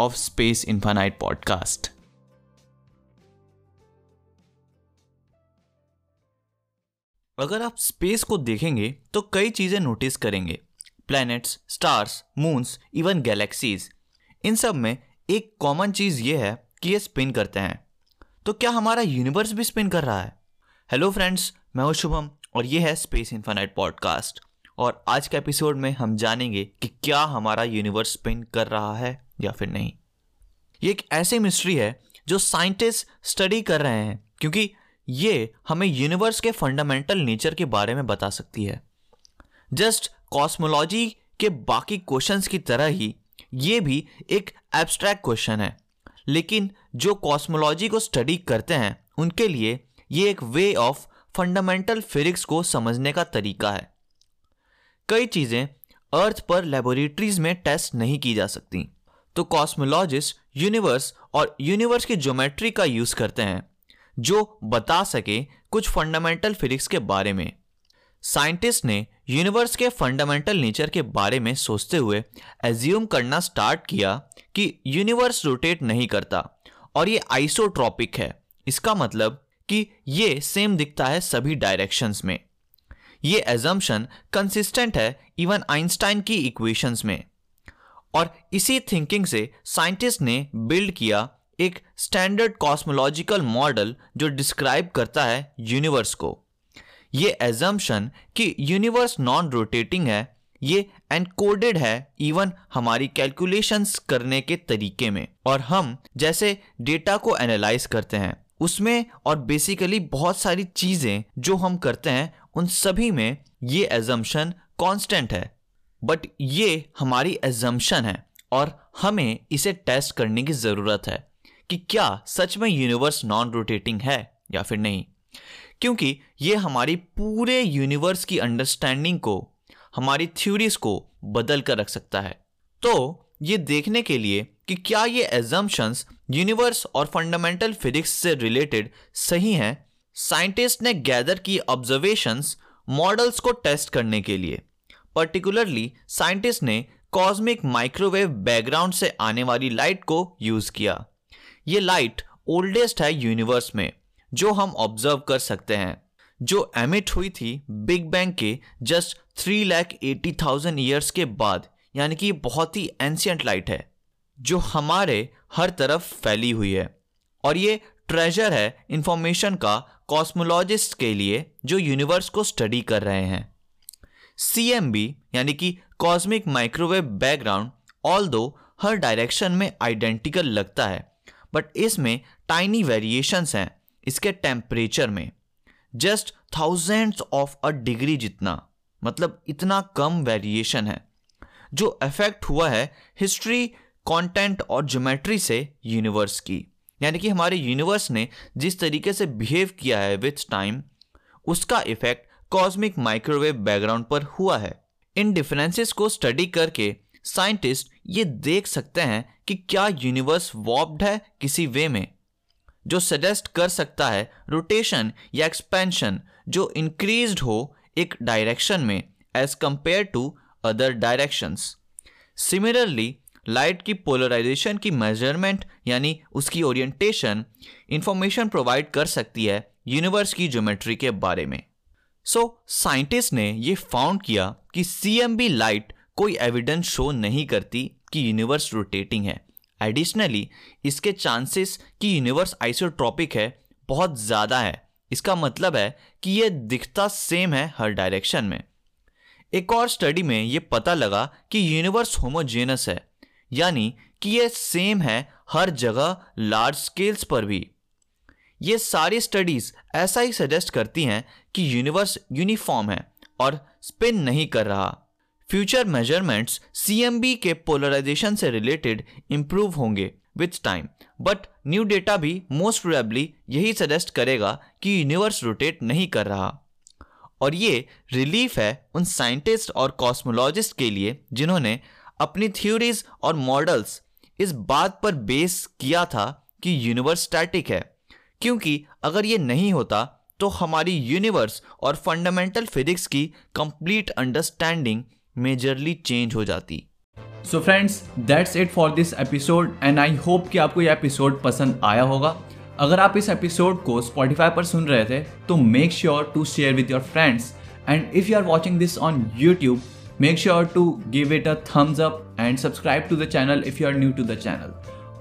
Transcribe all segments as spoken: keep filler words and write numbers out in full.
Of space infinite podcast. अगर आप space को देखेंगे तो कई चीज़ें नोटिस करेंगे। Planets, stars, moons, even galaxies, इन सब में एक कॉमन चीज़ ये है कि ये स्पिन करते हैं। तो क्या हमारा यूनिवर्स भी स्पिन कर रहा है? हेलो फ्रेंड्स, मैं हूँ शुभम और ये है स्पेस इन्फिनाइट पॉडकास्ट। और आज के एपिसोड में हम जानेंगे कि क्या हमारा यूनिवर्स स्पिन कर रहा है या फिर नहीं। ये एक ऐसी मिस्ट्री है जो साइंटिस्ट स्टडी कर रहे हैं, क्योंकि ये हमें यूनिवर्स के फंडामेंटल नेचर के बारे में बता सकती है। जस्ट कॉस्मोलॉजी के बाकी क्वेश्चंस की तरह ही ये भी एक एब्स्ट्रैक्ट क्वेश्चन है, लेकिन जो कॉस्मोलॉजी को स्टडी करते हैं उनके लिए ये एक वे ऑफ फंडामेंटल फिजिक्स को समझने का तरीका है। कई चीज़ें अर्थ पर लेबोरेटरीज में टेस्ट नहीं की जा सकती, तो कॉस्मोलॉजिस्ट यूनिवर्स और यूनिवर्स की ज्योमेट्री का यूज़ करते हैं जो बता सके कुछ फंडामेंटल फिजिक्स के बारे में। साइंटिस्ट ने यूनिवर्स के फंडामेंटल नेचर के बारे में सोचते हुए एज्यूम करना स्टार्ट किया कि यूनिवर्स रोटेट नहीं करता और ये आइसोट्रॉपिक है। इसका मतलब कि ये सेम दिखता है सभी डायरेक्शंस में। ये एजम्पशन कंसिस्टेंट है इवन आइंस्टाइन की इक्वेशंस में। और इसी थिंकिंग से साइंटिस्ट ने बिल्ड किया एक स्टैंडर्ड कॉस्मोलॉजिकल मॉडल जो डिस्क्राइब करता है यूनिवर्स को। ये एजम्पशन कि यूनिवर्स नॉन रोटेटिंग है, ये एनकोडेड है इवन हमारी कैलकुलेशंस करने के तरीके में, और हम जैसे डेटा को एनालाइज करते हैं उसमें, और बेसिकली बहुत सारी चीज़ें जो हम करते हैं उन सभी में ये एजम्पशन कांस्टेंट है। बट ये हमारी एजम्पशन है और हमें इसे टेस्ट करने की ज़रूरत है कि क्या सच में यूनिवर्स नॉन रोटेटिंग है या फिर नहीं, क्योंकि ये हमारी पूरे यूनिवर्स की अंडरस्टैंडिंग को, हमारी थ्योरीज को बदल कर रख सकता है। तो ये देखने के लिए कि क्या ये एजम्पशंस यूनिवर्स और फंडामेंटल फिजिक्स से रिलेटेड सही हैं, साइंटिस्ट ने गैदर की ऑब्जर्वेशंस मॉडल्स को टेस्ट करने के लिए। पर्टिकुलरली साइंटिस्ट ने कॉस्मिक माइक्रोवेव बैकग्राउंड से आने वाली लाइट को यूज़ किया। ये लाइट ओल्डेस्ट है यूनिवर्स में जो हम ऑब्जर्व कर सकते हैं, जो एमिट हुई थी बिग बैंग के just three lakh eighty thousand years के बाद, यानी कि बहुत ही एंशियंट लाइट है जो हमारे हर तरफ फैली हुई है। और ये ट्रेजर है इंफॉर्मेशन का कॉस्मोलॉजिस्ट के लिए जो यूनिवर्स को स्टडी कर रहे हैं। सी एम बी यानी कि कॉस्मिक माइक्रोवेव बैकग्राउंड, ऑल दो हर डायरेक्शन में आइडेंटिकल लगता है, बट इसमें टाइनी वेरिएशंस हैं इसके टेम्परेचर में, just thousands of a degree जितना, मतलब इतना कम वेरिएशन है जो अफेक्ट हुआ है हिस्ट्री, कंटेंट और ज्योमेट्री से यूनिवर्स की। यानी कि हमारे यूनिवर्स ने जिस तरीके से बिहेव किया है विथ टाइम, उसका इफेक्ट कॉस्मिक माइक्रोवेव बैकग्राउंड पर हुआ है। इन डिफरेंसेस को स्टडी करके साइंटिस्ट ये देख सकते हैं कि क्या यूनिवर्स वॉर्प्ड है किसी वे में, जो सजेस्ट कर सकता है रोटेशन या एक्सपेंशन जो इंक्रीज्ड हो एक डायरेक्शन में as compared to other directions. Similarly light की पोलराइजेशन की मेजरमेंट यानी उसकी ओरिएंटेशन इंफॉर्मेशन प्रोवाइड कर सकती है यूनिवर्स की ज्योमेट्री के बारे में। सो so, साइंटिस्ट ने ये फाउंड किया कि सी एम बी लाइट कोई एविडेंस शो नहीं करती कि यूनिवर्स रोटेटिंग है। एडिशनली इसके चांसेस कि यूनिवर्स आइसोट्रॉपिक है बहुत ज़्यादा है। इसका मतलब है कि ये दिखता सेम है हर डायरेक्शन में। एक और स्टडी में ये पता लगा कि यूनिवर्स होमोजेनस है, यानी कि ये सेम है हर जगह लार्ज स्केल्स पर भी। ये सारी स्टडीज़ ऐसा ही सजेस्ट करती हैं कि यूनिवर्स यूनिफॉर्म है और स्पिन नहीं कर रहा। Future measurements C M B के पोलराइजेशन से रिलेटेड इम्प्रूव होंगे with time, but new data भी मोस्ट प्रोबेबली यही सजेस्ट करेगा कि यूनिवर्स रोटेट नहीं कर रहा। और ये रिलीफ है उन साइंटिस्ट और कॉस्मोलॉजिस्ट के लिए जिन्होंने अपनी थ्योरीज और मॉडल्स इस बात पर बेस किया था कि यूनिवर्स स्टैटिक है, क्योंकि अगर ये नहीं होता तो हमारी यूनिवर्स और फंडामेंटल फिजिक्स की कंप्लीट अंडरस्टैंडिंग मेजरली चेंज हो जाती। So friends, that's it for this episode and I hope कि आपको यह एपिसोड पसंद आया होगा। अगर आप इस एपिसोड को स्पॉटिफाई पर सुन रहे थे तो make sure to share with your friends, and if you are watching this on YouTube make sure to give it a thumbs up and subscribe to the channel if you are new to the channel.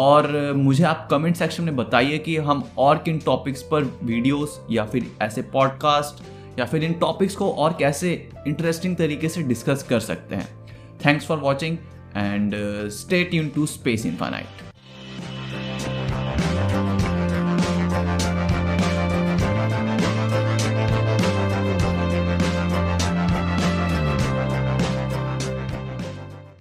और मुझे आप comment section में बताइए कि हम और किन topics पर वीडियोस या फिर ऐसे पॉडकास्ट या फिर इन टॉपिक्स को और कैसे इंटरेस्टिंग तरीके से डिस्कस कर सकते हैं। Thanks for watching and stay tuned to space infinite.